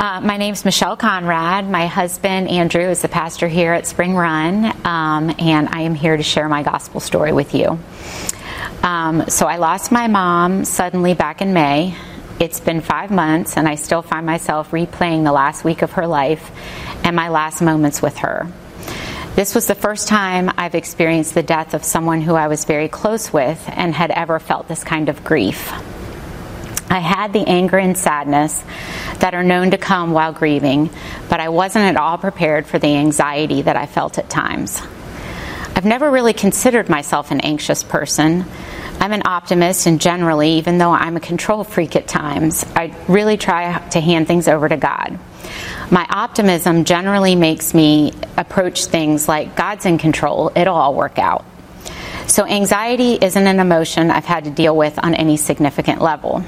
My name's Michelle Conrad. My husband, Andrew, is the pastor here at Spring Run, and I am here to share my gospel story with you. So I lost my mom suddenly back in May. It's been 5 months, and I still find myself replaying the last week of her life and my last moments with her. This was the first time I've experienced the death of someone who I was very close with and had ever felt this kind of grief. I had the anger and sadness that are known to come while grieving, but I wasn't at all prepared for the anxiety that I felt at times. I've never really considered myself an anxious person. I'm an optimist, and generally, even though I'm a control freak at times, I really try to hand things over to God. My optimism generally makes me approach things like, God's in control, it'll all work out. So anxiety isn't an emotion I've had to deal with on any significant level.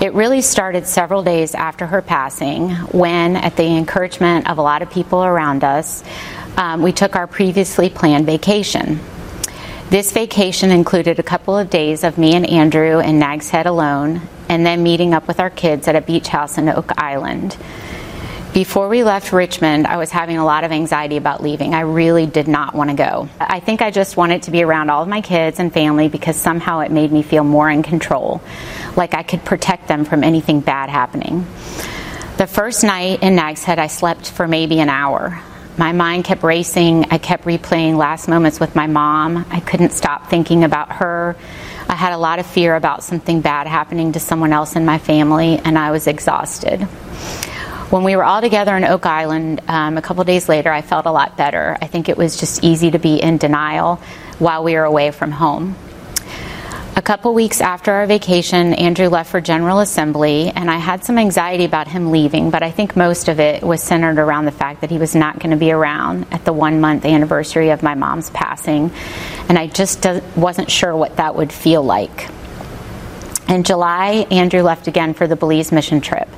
It really started several days after her passing when, at the encouragement of a lot of people around us, we took our previously planned vacation. This vacation included a couple of days of me and Andrew in Nags Head alone, and then meeting up with our kids at a beach house in Oak Island. Before we left Richmond, I was having a lot of anxiety about leaving. I really did not want to go. I think I just wanted to be around all of my kids and family because somehow it made me feel more in control, like I could protect them from anything bad happening. The first night in Nags Head, I slept for maybe an hour. My mind kept racing. I kept replaying last moments with my mom. I couldn't stop thinking about her. I had a lot of fear about something bad happening to someone else in my family, and I was exhausted. When we were all together in Oak Island a couple days later, I felt a lot better. I think it was just easy to be in denial while we were away from home. A couple weeks after our vacation, Andrew left for General Assembly, and I had some anxiety about him leaving, but I think most of it was centered around the fact that he was not going to be around at the 1 month anniversary of my mom's passing, and I just wasn't sure what that would feel like. In July, Andrew left again for the Belize mission trip.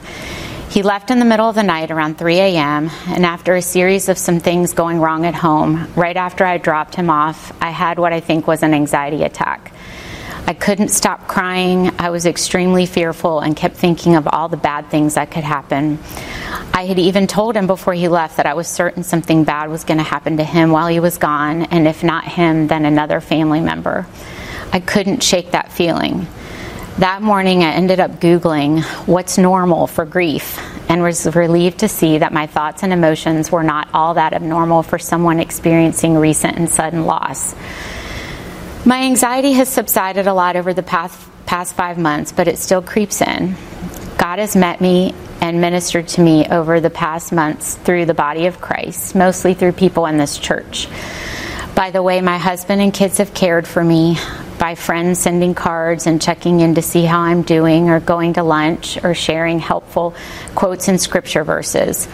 He left in the middle of the night around 3 a.m., and after a series of some things going wrong at home, right after I dropped him off, I had what I think was an anxiety attack. I couldn't stop crying. I was extremely fearful and kept thinking of all the bad things that could happen. I had even told him before he left that I was certain something bad was going to happen to him while he was gone, and if not him, then another family member. I couldn't shake that feeling. That morning, I ended up Googling what's normal for grief and was relieved to see that my thoughts and emotions were not all that abnormal for someone experiencing recent and sudden loss. My anxiety has subsided a lot over the past 5 months, but it still creeps in. God has met me and ministered to me over the past months through the body of Christ, mostly through people in this church. By the way my husband and kids have cared for me, by friends sending cards and checking in to see how I'm doing, or going to lunch, or sharing helpful quotes and scripture verses.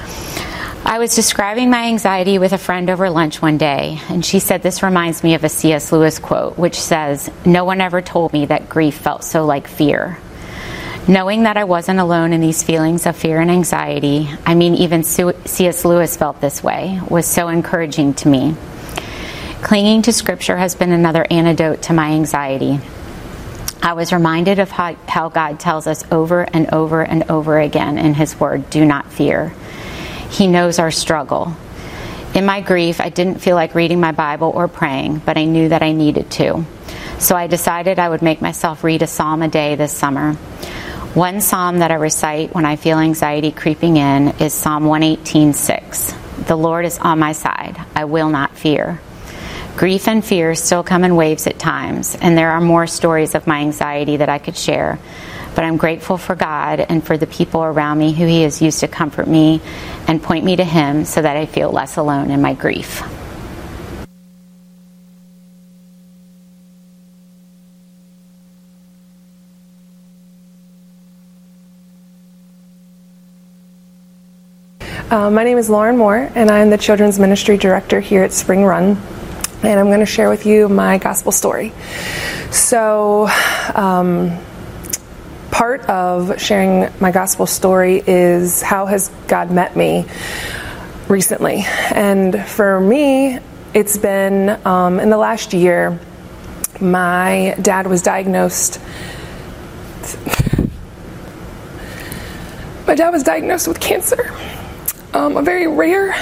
I was describing my anxiety with a friend over lunch one day, and she said, this reminds me of a C.S. Lewis quote, which says, "No one ever told me that grief felt so like fear." Knowing that I wasn't alone in these feelings of fear and anxiety, I mean, even C.S. Lewis felt this way, was so encouraging to me. Clinging to Scripture has been another antidote to my anxiety. I was reminded of how God tells us over and over and over again in His Word, do not fear. He knows our struggle. In my grief, I didn't feel like reading my Bible or praying, but I knew that I needed to. So I decided I would make myself read a psalm a day this summer. One psalm that I recite when I feel anxiety creeping in is Psalm 118:6. The Lord is on my side. I will not fear. Grief and fear still come in waves at times, and there are more stories of my anxiety that I could share. But I'm grateful for God and for the people around me who He has used to comfort me and point me to Him so that I feel less alone in my grief. My name is Lauren Moore, and I'm the Children's Ministry Director here at Spring Run. And I'm going to share with you my gospel story. So, part of sharing my gospel story is how has God met me recently. And for me, it's been in the last year, my dad was diagnosed My dad was diagnosed with cancer, a very rare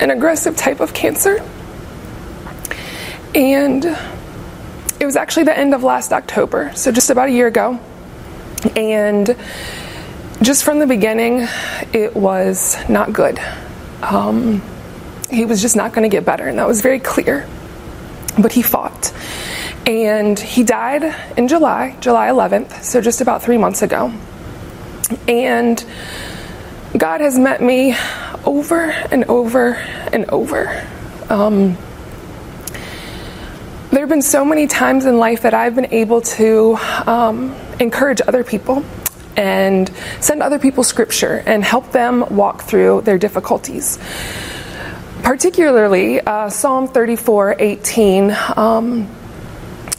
and aggressive type of cancer. And it was actually the end of last October, so just about a year ago. And just from the beginning, it was not good. He was just not going to get better, and that was very clear. But he fought. And he died in July 11th, so just about 3 months ago. And God has met me over and over and over. There have been so many times in life that I've been able to encourage other people and send other people scripture and help them walk through their difficulties. Particularly Psalm 34:18,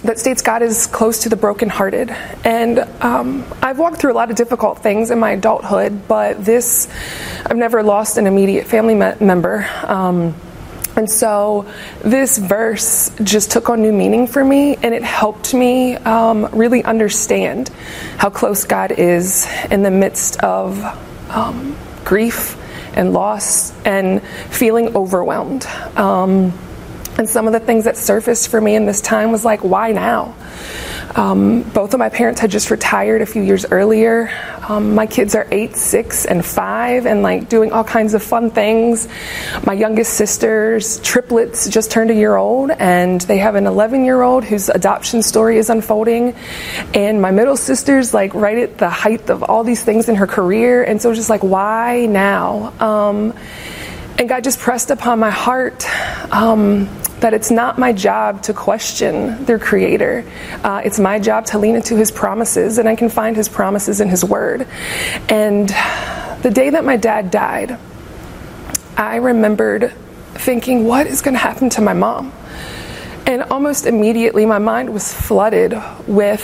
that states God is close to the brokenhearted. And I've walked through a lot of difficult things in my adulthood, but this, I've never lost an immediate family member. And so this verse just took on new meaning for me, and it helped me really understand how close God is in the midst of grief and loss and feeling overwhelmed. And some of the things that surfaced for me in this time was like, why now? Both of my parents had just retired a few years earlier. My kids are 8, 6, and 5, and like doing all kinds of fun things. My youngest sister's triplets just turned a year old, and they have an 11-year-old whose adoption story is unfolding. And my middle sister's like right at the height of all these things in her career. And so just like, why now? And God just pressed upon my heart that it's not my job to question their creator. It's my job to lean into his promises, and I can find his promises in his word. And the day that my dad died, I remembered thinking, what is going to happen to my mom? And almost immediately my mind was flooded with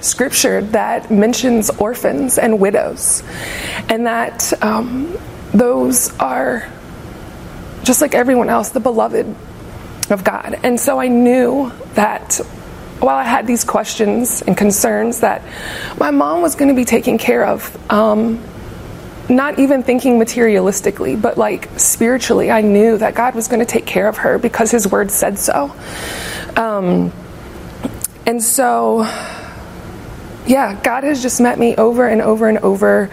scripture that mentions orphans and widows, and that those are, just like everyone else, the beloved of God. And so I knew that while I had these questions and concerns, that my mom was going to be taken care of, not even thinking materialistically, but like spiritually. I knew that God was going to take care of her because his word said so. And so, yeah, God has just met me over and over and over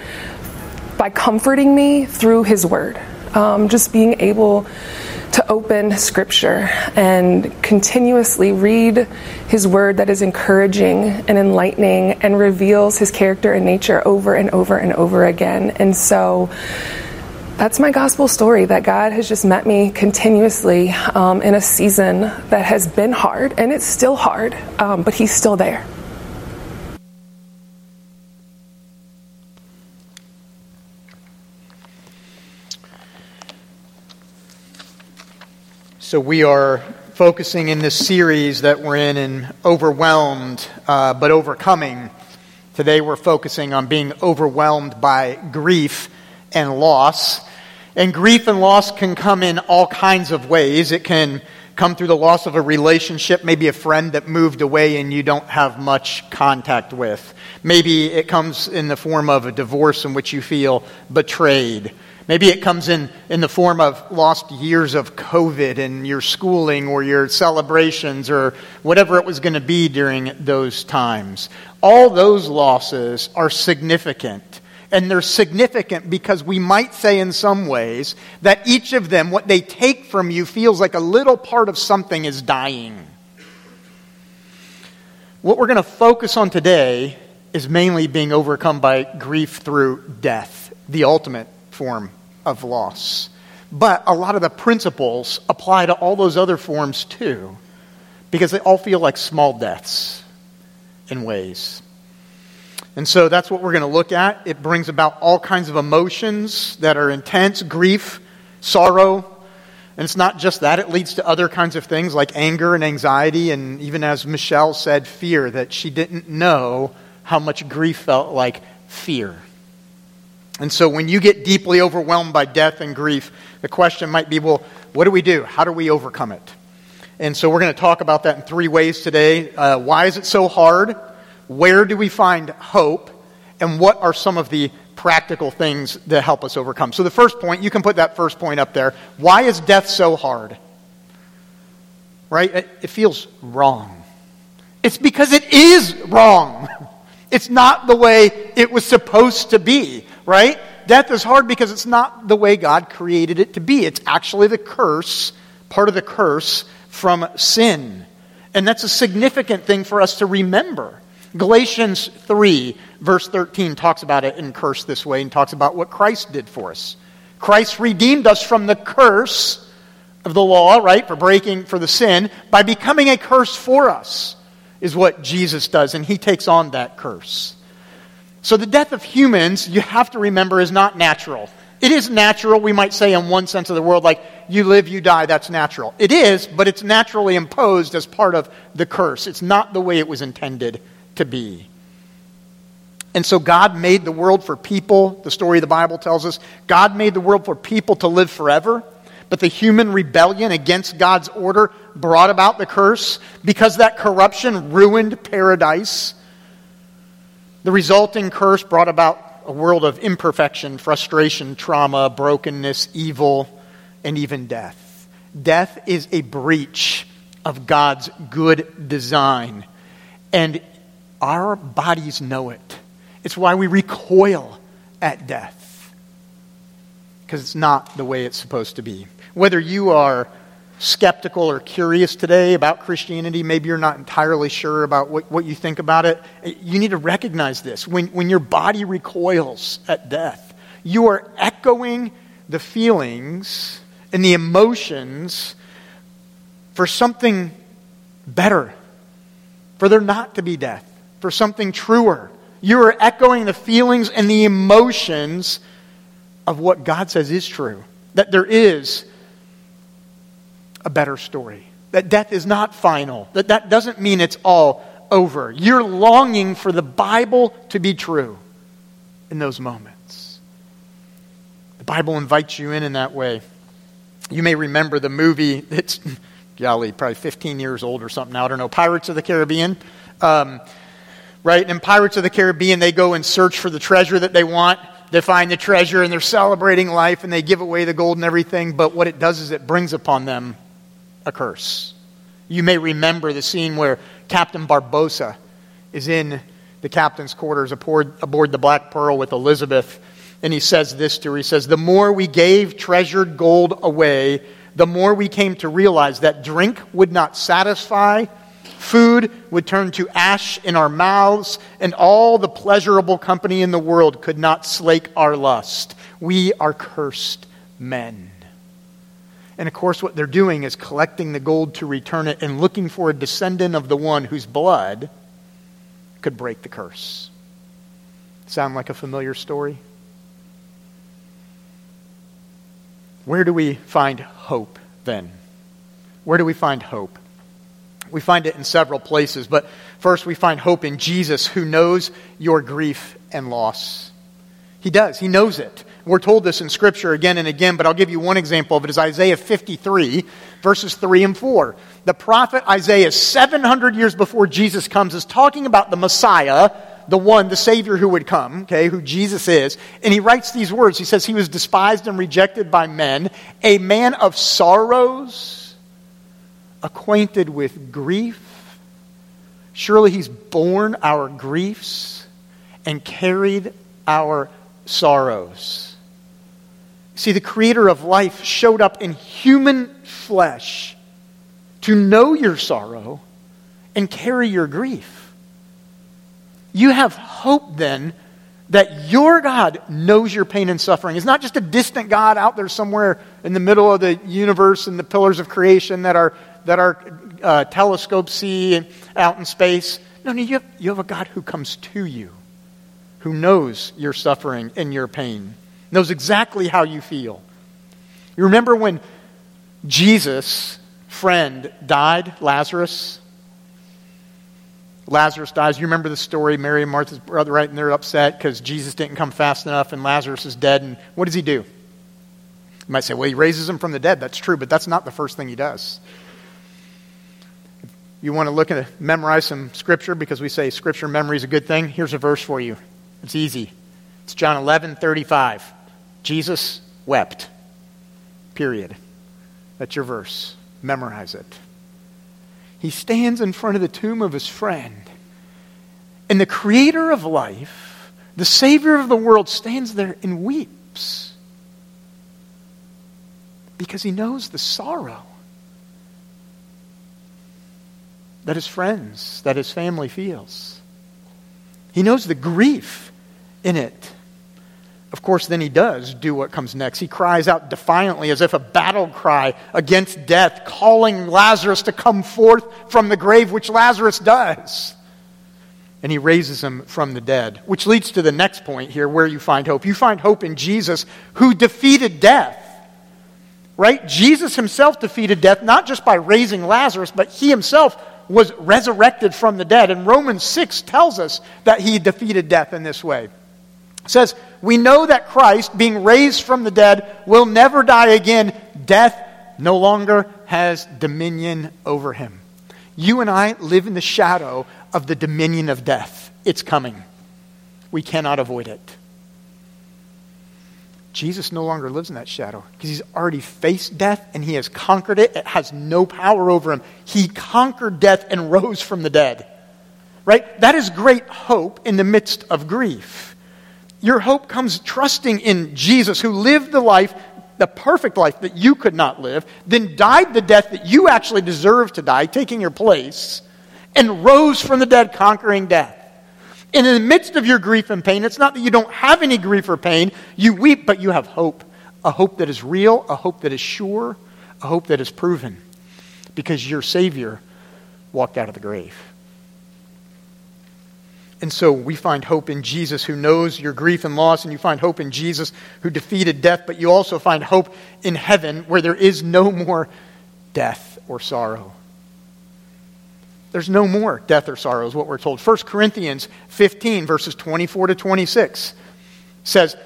by comforting me through his word. Just being able to open scripture and continuously read his word that is encouraging and enlightening and reveals his character and nature over and over and over again. And so that's my gospel story, that God has just met me continuously in a season that has been hard, and it's still hard, but he's still there. So we are focusing in this series that we're in Overwhelmed but Overcoming. Today we're focusing on being overwhelmed by grief and loss. And grief and loss can come in all kinds of ways. It can come through the loss of a relationship, maybe a friend that moved away and you don't have much contact with. Maybe it comes in the form of a divorce in which you feel betrayed. Maybe it comes in the form of lost years of COVID and your schooling or your celebrations or whatever it was going to be during those times. All those losses are significant. And they're significant because we might say in some ways that each of them, what they take from you, feels like a little part of something is dying. What we're going to focus on today is mainly being overcome by grief through death, the ultimate form of loss. But a lot of the principles apply to all those other forms too, because they all feel like small deaths in ways. And so that's what we're going to look at. It brings about all kinds of emotions that are intense: grief, sorrow. And it's not just that. It leads to other kinds of things like anger and anxiety, and even, as Michelle said, fear, that she didn't know how much grief felt like fear. And so when you get deeply overwhelmed by death and grief, the question might be, well, what do we do? How do we overcome it? And so we're going to talk about that in three ways today. Why is it so hard? Where do we find hope? And what are some of the practical things that help us overcome. So the first point, you can put that first point up there. Why is death so hard? Right? It feels wrong. It's because it is wrong. It's not the way it was supposed to be, right? Death is hard because it's not the way God created it to be. It's actually the curse, part of the curse from sin. And that's a significant thing for us to remember. Galatians 3, verse 13, talks about it in curse this way and talks about what Christ did for us. Christ redeemed us from the curse of the law, right, for the sin, by becoming a curse for us, is what Jesus does, and he takes on that curse. So the death of humans, you have to remember, is not natural. It is natural, we might say in one sense of the world, like, you live, you die, that's natural. It is, but it's naturally imposed as part of the curse. It's not the way it was intended to be. And so God made the world for people, the story of the Bible tells us. God made the world for people to live forever, but the human rebellion against God's order brought about the curse because that corruption ruined paradise. The resulting curse brought about a world of imperfection, frustration, trauma, brokenness, evil, and even death. Death is a breach of God's good design, and our bodies know it. It's why we recoil at death, because it's not the way it's supposed to be. Whether you are skeptical or curious today about Christianity, maybe you're not entirely sure about what you think about it, you need to recognize this. When your body recoils at death, you are echoing the feelings and the emotions for something better, for there not to be death, for something truer. You are echoing the feelings and the emotions of what God says is true, that there is a better story, that death is not final, that doesn't mean it's all over. You're longing for the Bible to be true in those moments. The Bible invites you in that way. You may remember the movie, it's probably 15 years old or something now, I don't know, Pirates of the Caribbean. Right? In Pirates of the Caribbean, they go and search for the treasure that they want. They find the treasure and they're celebrating life and they give away the gold and everything. But what it does is it brings upon them a curse. You may remember the scene where Captain Barbosa is in the captain's quarters aboard the Black Pearl with Elizabeth. And he says this to her. He says, "The more we gave treasured gold away, the more we came to realize that drink would not satisfy, food would turn to ash in our mouths, and all the pleasurable company in the world could not slake our lust. We are cursed men." And of course, what they're doing is collecting the gold to return it and looking for a descendant of the one whose blood could break the curse. Sound like a familiar story? Where do we find hope then? Where do we find hope? We find it in several places, but first we find hope in Jesus, who knows your grief and loss. He does. He knows it. We're told this in Scripture again and again, but I'll give you one example of it. It's Isaiah 53, verses 3 and 4. The prophet Isaiah, 700 years before Jesus comes, is talking about the Messiah, the one, the Savior who would come, okay, who Jesus is. And he writes these words. He says, "He was despised and rejected by men, a man of sorrows, acquainted with grief. Surely he's borne our griefs and carried our sorrows." See, the creator of life showed up in human flesh to know your sorrow and carry your grief. You have hope then that your God knows your pain and suffering. It's not just a distant God out there somewhere in the middle of the universe and the pillars of creation that our telescopes see out in space. No, you have a God who comes to you, who knows your suffering and your pain, knows exactly how you feel. You remember when Jesus' friend died, Lazarus? Lazarus dies. You remember the story, Mary and Martha's brother, right? And they're upset because Jesus didn't come fast enough and Lazarus is dead. And what does he do? You might say, well, he raises him from the dead. That's true, but that's not the first thing he does. You want to look and memorize some scripture, because we say scripture memory is a good thing? Here's a verse for you. It's easy. It's John 11:35. Jesus wept. Period. That's your verse. Memorize it. He stands in front of the tomb of his friend. And the creator of life, the savior of the world, stands there and weeps. Because he knows the sorrow that his friends, that his family feels. He knows the grief in it. Of course, then he does do what comes next. He cries out defiantly as if a battle cry against death, calling Lazarus to come forth from the grave, which Lazarus does. And he raises him from the dead, which leads to the next point here, where you find hope. You find hope in Jesus, who defeated death. Right? Jesus himself defeated death, not just by raising Lazarus, but he himself was resurrected from the dead. And Romans 6 tells us that he defeated death in this way. It says, we know that Christ, being raised from the dead, will never die again. Death no longer has dominion over him. You and I live in the shadow of the dominion of death. It's coming. We cannot avoid it. Jesus no longer lives in that shadow because he's already faced death and he has conquered it. It has no power over him. He conquered death and rose from the dead. Right? That is great hope in the midst of grief. Your hope comes trusting in Jesus, who lived the life, the perfect life that you could not live, then died the death that you actually deserved to die, taking your place, and rose from the dead, conquering death. And in the midst of your grief and pain, it's not that you don't have any grief or pain. You weep, but you have hope. A hope that is real, a hope that is sure, a hope that is proven. Because your Savior walked out of the grave. And so we find hope in Jesus, who knows your grief and loss, and you find hope in Jesus, who defeated death, but you also find hope in heaven, where there is no more death or sorrow. There's no more death or sorrow is what we're told. 1 Corinthians 15, verses 24 to 26 says,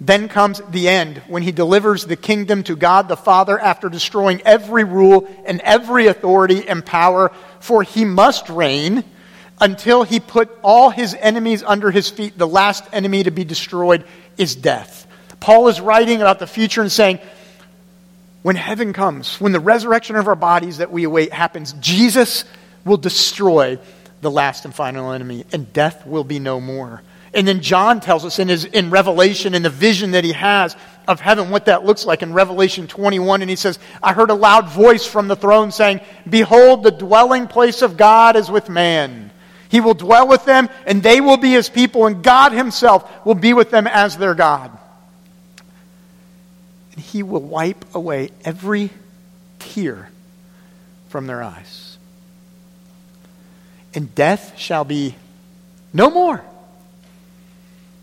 then comes the end, when he delivers the kingdom to God the Father after destroying every rule and every authority and power, for he must reign until he put all his enemies under his feet. The last enemy to be destroyed is death. Paul is writing about the future and saying, when heaven comes, when the resurrection of our bodies that we await happens, Jesus will destroy the last and final enemy, and death will be no more. And then John tells us in Revelation, in the vision that he has of heaven, what that looks like in Revelation 21. And he says, I heard a loud voice from the throne saying, behold, the dwelling place of God is with man. He will dwell with them, and they will be his people, and God himself will be with them as their God. And he will wipe away every tear from their eyes. And death shall be no more.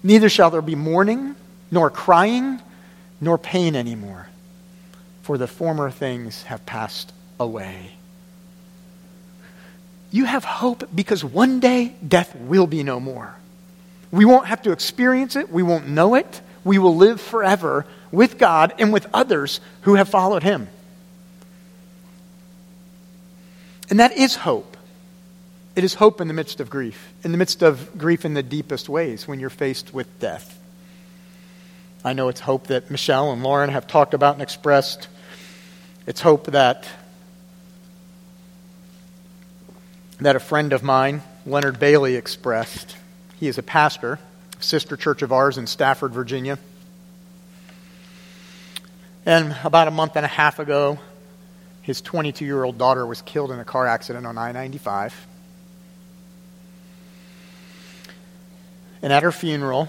Neither shall there be mourning, nor crying, nor pain anymore, for the former things have passed away. You have hope because one day death will be no more. We won't have to experience it. We won't know it. We will live forever with God and with others who have followed him. And that is hope. It is hope in the midst of grief, in the midst of grief in the deepest ways when you're faced with death. I know it's hope that Michelle and Lauren have talked about and expressed. It's hope that a friend of mine, Leonard Bailey, expressed. He is a pastor, a sister church of ours in Stafford, Virginia. And about a month and a half ago, his 22-year-old daughter was killed in a car accident on I-95. And at her funeral,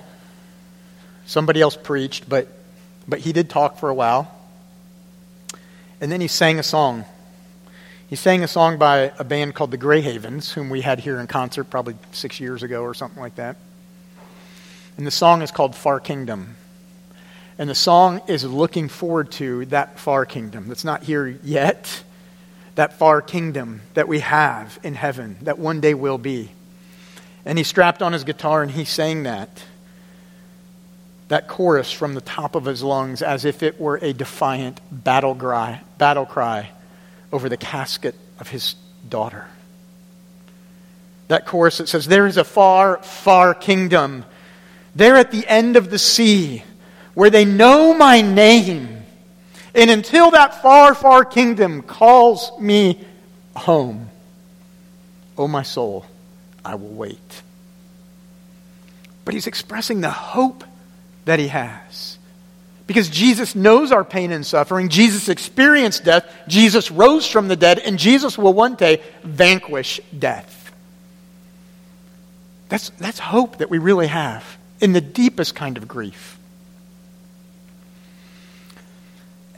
somebody else preached, but he did talk for a while. And then he sang a song. He sang a song by a band called the Grey Havens, whom we had here in concert probably 6 years ago or something like that. And the song is called Far Kingdom. And the song is looking forward to that far kingdom that's not here yet, that far kingdom that we have in heaven, that one day will be. And he strapped on his guitar and he sang that chorus from the top of his lungs as if it were a defiant battle cry. Over the casket of his daughter. That chorus that says, there is a far, far kingdom They're at the end of the sea, where they know my name. And until that far, far kingdom calls me home, oh my soul, I will wait. But he's expressing the hope that he has. Because Jesus knows our pain and suffering. Jesus experienced death. Jesus rose from the dead. And Jesus will one day vanquish death. That's hope that we really have in the deepest kind of grief.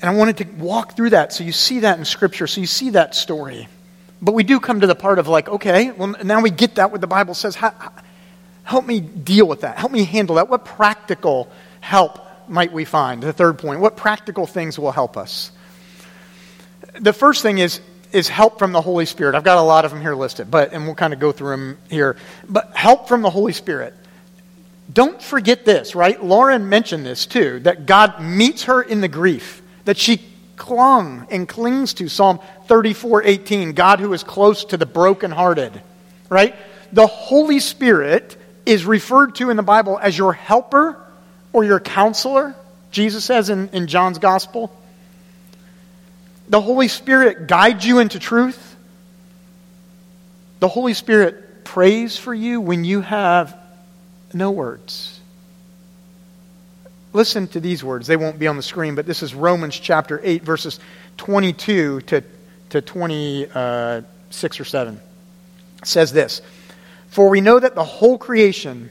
And I wanted to walk through that so you see that in Scripture, so you see that story. But we do come to the part of like, okay, well now we get that what the Bible says. Help me deal with that. Help me handle that. What practical help might we find? The third point, what practical things will help us? The first thing is help from the Holy Spirit. I've got a lot of them here listed, and we'll kind of go through them here. But help from the Holy Spirit. Don't forget this, right? Lauren mentioned this too, that God meets her in the grief that she clung and clings to. Psalm 34:18, God who is close to the brokenhearted, right? The Holy Spirit is referred to in the Bible as your helper or your counselor, Jesus says in John's gospel. The Holy Spirit guides you into truth. The Holy Spirit prays for you when you have no words. Listen to these words. They won't be on the screen, but this is Romans chapter 8, verses 22 to 26 or 7. It says this, "For we know that the whole creation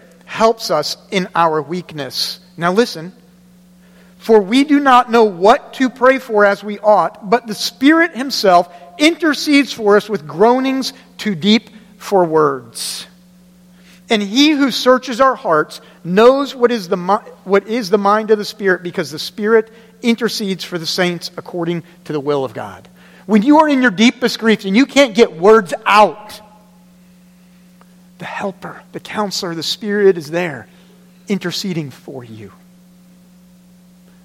helps us in our weakness." Now listen. "For we do not know what to pray for as we ought, but the Spirit himself intercedes for us with groanings too deep for words. And he who searches our hearts knows what is the mind of the Spirit, because the Spirit intercedes for the saints according to the will of God." When you are in your deepest grief and you can't get words out, the helper, the counselor, the Spirit is there interceding for you.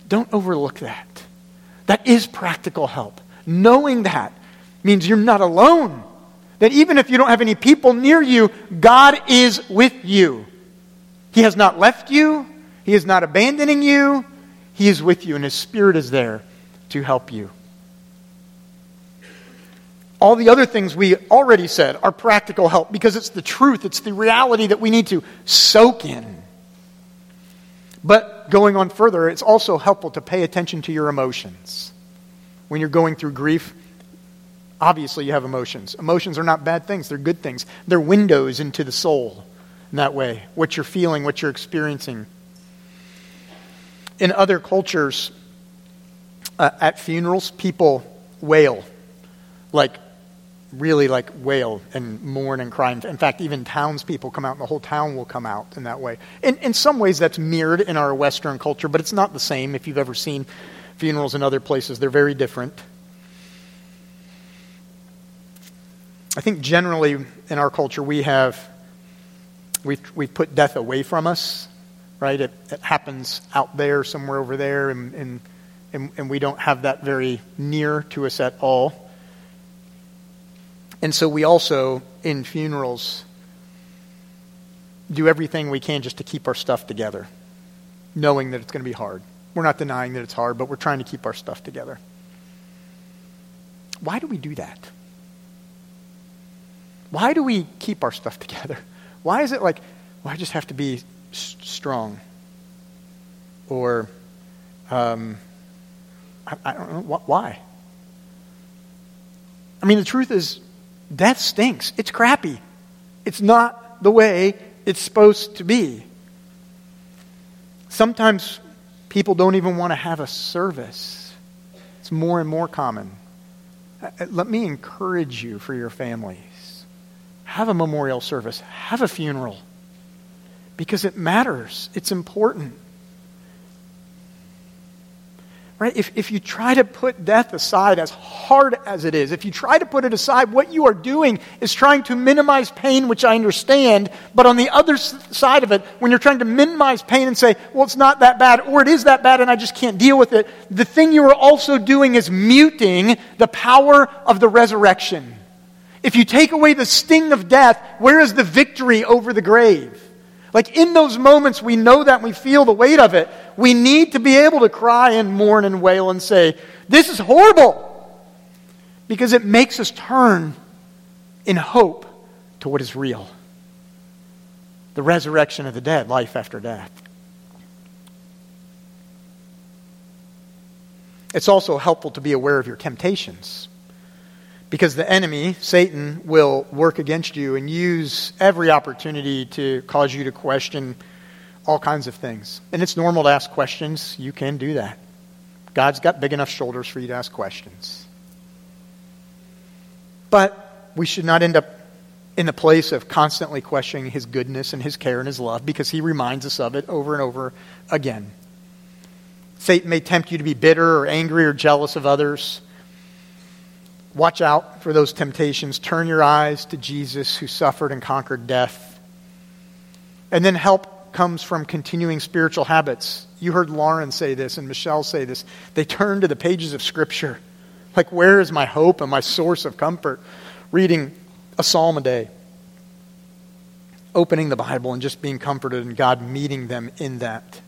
Don't overlook that. That is practical help. Knowing that means you're not alone. That even if you don't have any people near you, God is with you. He has not left you. He is not abandoning you. He is with you, and his Spirit is there to help you. All the other things we already said are practical help because it's the truth, it's the reality that we need to soak in. But going on further, it's also helpful to pay attention to your emotions. When you're going through grief, obviously you have emotions. Emotions are not bad things, they're good things. They're windows into the soul in that way, what you're feeling, what you're experiencing. In other cultures, at funerals, people wail, really wail and mourn and cry. In fact, even townspeople come out and the whole town will come out in that way. In some ways that's mirrored in our Western culture, but it's not the same. If you've ever seen funerals in other places, they're very different. I think generally in our culture we've put death away from us, right? It happens out there, somewhere over there, and we don't have that very near to us at all. And so we also, in funerals, do everything we can just to keep our stuff together, knowing that it's going to be hard. We're not denying that it's hard, but we're trying to keep our stuff together. Why do we do that? Why do we keep our stuff together? Why is it like, well, I just have to be strong? Or, I don't know, why? I mean, the truth is, death stinks. It's crappy. It's not the way it's supposed to be. Sometimes people don't even want to have a service. It's more and more common. Let me encourage you for your families. Have a memorial service. Have a funeral. Because it matters. It's important. right? If you try to put death aside, as hard as it is, if you try to put it aside, what you are doing is trying to minimize pain, which I understand, but on the other side of it, when you're trying to minimize pain and say, well, it's not that bad, or it is that bad and I just can't deal with it, the thing you are also doing is muting the power of the resurrection. If you take away the sting of death, where is the victory over the grave? Like, in those moments, we know that, and we feel the weight of it. We need to be able to cry and mourn and wail and say, this is horrible, because it makes us turn in hope to what is real. The resurrection of the dead, life after death. It's also helpful to be aware of your temptations, because the enemy, Satan, will work against you and use every opportunity to cause you to question all kinds of things. And it's normal to ask questions. You can do that. God's got big enough shoulders for you to ask questions. But we should not end up in the place of constantly questioning his goodness and his care and his love, because he reminds us of it over and over again. Satan may tempt you to be bitter or angry or jealous of others. Watch out for those temptations. Turn your eyes to Jesus, who suffered and conquered death. And then help comes from continuing spiritual habits. You heard Lauren say this and Michelle say this. They turn to the pages of Scripture. Like, where is my hope and my source of comfort? Reading a psalm a day. Opening the Bible and just being comforted, and God meeting them in that.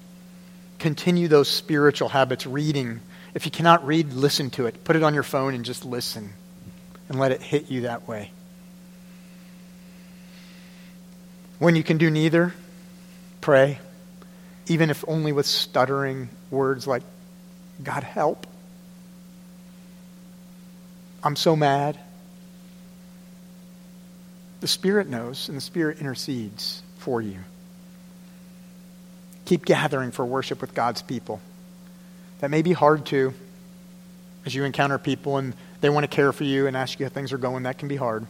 Continue those spiritual habits, reading. If you cannot read, listen to it. Put it on your phone and just listen, and let it hit you that way. When you can do neither, pray, even if only with stuttering words like, God help, I'm so mad. The Spirit knows, and the Spirit intercedes for you. Keep gathering for worship with God's people. That may be hard to, as you encounter people and they want to care for you and ask you how things are going. That can be hard.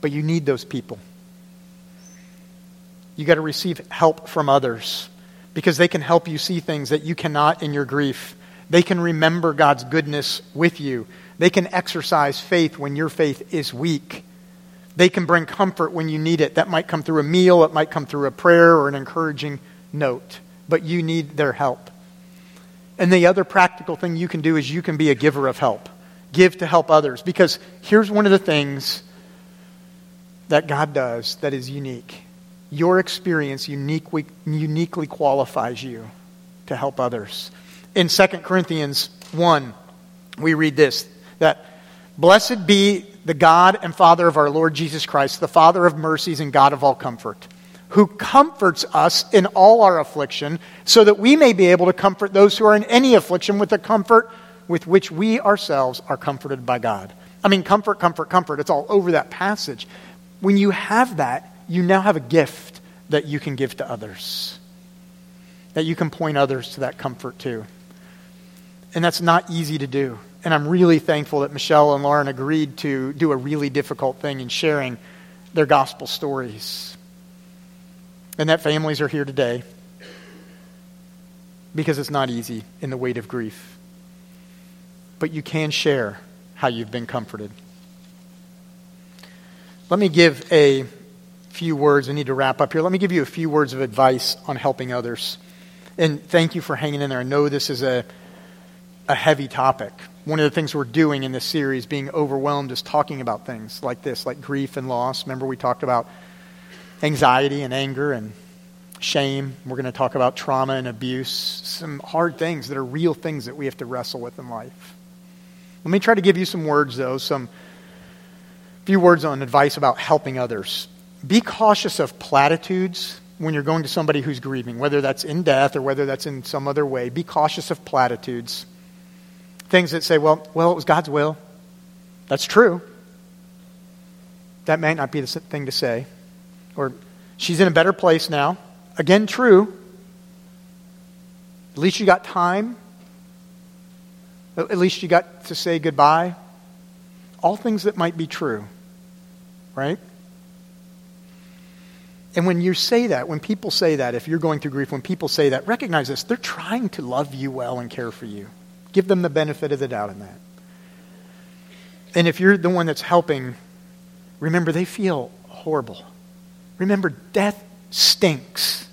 But you need those people. You got to receive help from others, because they can help you see things that you cannot in your grief. They can remember God's goodness with you. They can exercise faith when your faith is weak. They can bring comfort when you need it. That might come through a meal. It might come through a prayer or an encouraging note. But you need their help. And the other practical thing you can do is you can be a giver of help. Give to help others. Because here's one of the things that God does that is unique. Your experience uniquely qualifies you to help others. In 2 Corinthians 1, we read this, that blessed be the God and Father of our Lord Jesus Christ, the Father of mercies and God of all comfort, who comforts us in all our affliction, so that we may be able to comfort those who are in any affliction with the comfort with which we ourselves are comforted by God. I mean, comfort, comfort, comfort. It's all over that passage. When you have that, you now have a gift that you can give to others, that you can point others to that comfort too. And that's not easy to do. And I'm really thankful that Michelle and Lauren agreed to do a really difficult thing in sharing their gospel stories. And that families are here today, because it's not easy in the weight of grief. But you can share how you've been comforted. Let me give a few words. I need to wrap up here. Let me give you a few words of advice on helping others. And thank you for hanging in there. I know this is a heavy topic. One of the things we're doing in this series, being overwhelmed, is talking about things like this, like grief and loss. Remember, we talked about anxiety and anger and shame. We're going to talk about trauma and abuse, some hard things that are real things that we have to wrestle with in life. Let me try to give you some words, though, some few words on advice about helping others. Be cautious of platitudes when you're going to somebody who's grieving, whether that's in death or whether that's in some other way. Be cautious of platitudes. Things that say, well, it was God's will. That's true. That may not be the thing to say. Or, she's in a better place now. Again, true. At least you got time. At least you got to say goodbye. All things that might be true, right? And when you say that, when people say that, if you're going through grief, when people say that, recognize this. They're trying to love you well and care for you. Give them the benefit of the doubt in that. And if you're the one that's helping, remember they feel horrible. Remember, death stinks.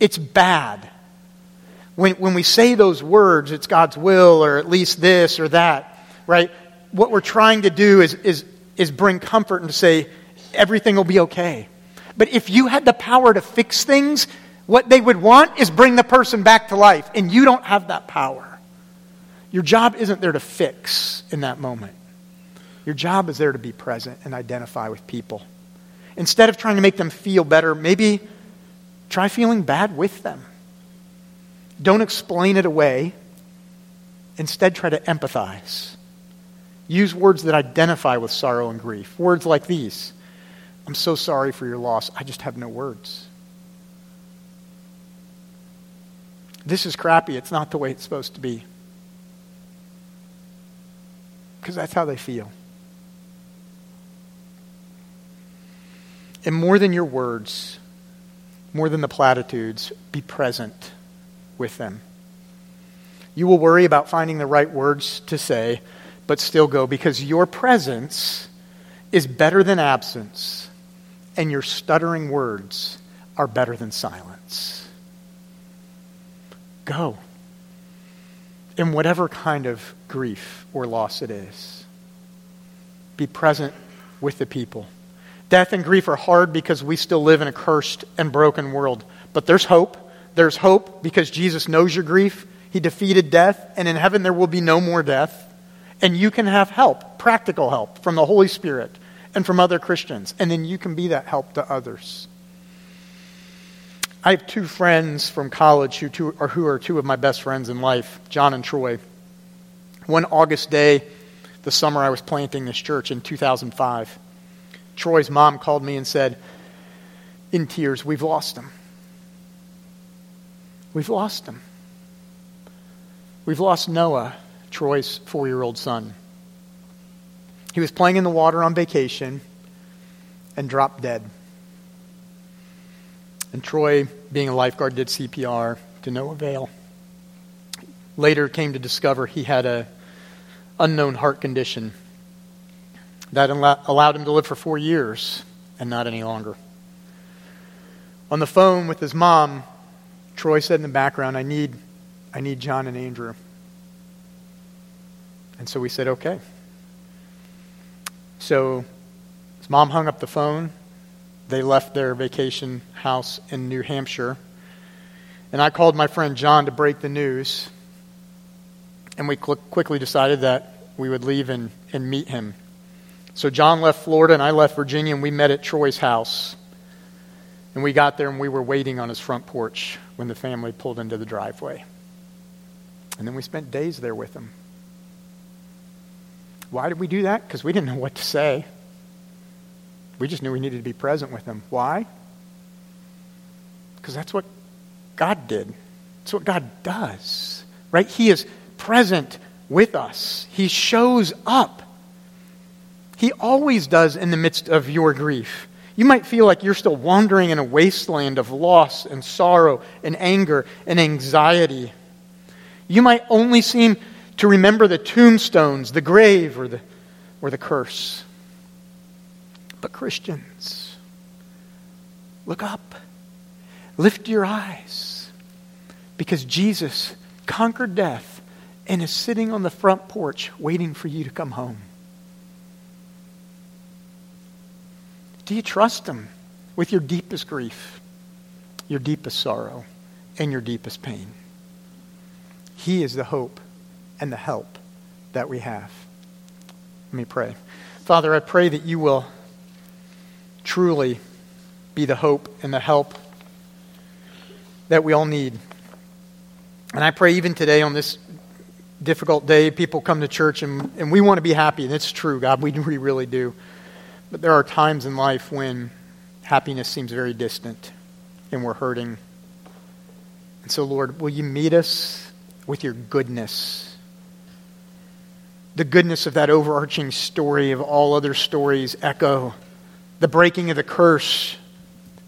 It's bad. When we say those words, it's God's will, or at least this or that, right? What we're trying to do is bring comfort and to say everything will be okay. But if you had the power to fix things, what they would want is bring the person back to life, and you don't have that power. Your job isn't there to fix in that moment. Your job is there to be present and identify with people. Instead of trying to make them feel better, maybe try feeling bad with them. Don't explain it away. Instead, try to empathize. Use words that identify with sorrow and grief. Words like these. I'm so sorry for your loss. I just have no words. This is crappy. It's not the way it's supposed to be. Because that's how they feel. And more than your words, more than the platitudes, be present with them. You will worry about finding the right words to say, but still go, because your presence is better than absence, and your stuttering words are better than silence. Go. In whatever kind of grief or loss it is, be present with the people. Death and grief are hard because we still live in a cursed and broken world. But there's hope. There's hope because Jesus knows your grief. He defeated death, and in heaven there will be no more death. And you can have help, practical help, from the Holy Spirit and from other Christians. And then you can be that help to others. I have two friends from college who are two of my best friends in life, John and Troy. One August day, the summer I was planting this church in 2005, Troy's mom called me and said, in tears, we've lost him. We've lost him. We've lost Noah, Troy's 4-year-old son. He was playing in the water on vacation and dropped dead. And Troy, being a lifeguard, did CPR to no avail. Later came to discover he had an unknown heart condition that allowed him to live for 4 years and not any longer. On the phone with his mom, Troy said in the background, I need John and Andrew. And so we said, okay. So his mom hung up the phone. They left their vacation house in New Hampshire. And I called my friend John to break the news. And we quickly decided that we would leave and meet him. So John left Florida and I left Virginia, and we met at Troy's house. And we got there and we were waiting on his front porch when the family pulled into the driveway. And then we spent days there with him. Why did we do that? Because we didn't know what to say. We just knew we needed to be present with him. Why? Because that's what God did. That's what God does, right? He is present with us. He shows up. He always does in the midst of your grief. You might feel like you're still wandering in a wasteland of loss and sorrow and anger and anxiety. You might only seem to remember the tombstones, the grave, or the curse. But Christians, look up. Lift your eyes. Because Jesus conquered death and is sitting on the front porch waiting for you to come home. Do you trust him with your deepest grief, your deepest sorrow, and your deepest pain? He is the hope and the help that we have. Let me pray. Father, I pray that you will truly be the hope and the help that we all need. And I pray even today on this difficult day, people come to church and we want to be happy. And it's true, God, we really do. But there are times in life when happiness seems very distant and we're hurting. And so, Lord, will you meet us with your goodness? The goodness of that overarching story of all other stories echo. The breaking of the curse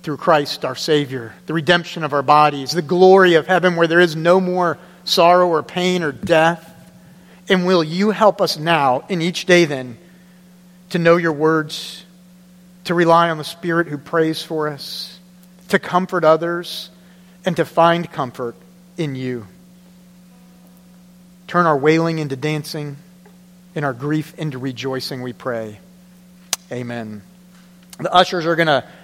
through Christ our Savior, the redemption of our bodies, the glory of heaven where there is no more sorrow or pain or death. And will you help us now in each day then to know your words, to rely on the Spirit who prays for us, to comfort others, and to find comfort in you. Turn our wailing into dancing and our grief into rejoicing, we pray. Amen. The ushers are going to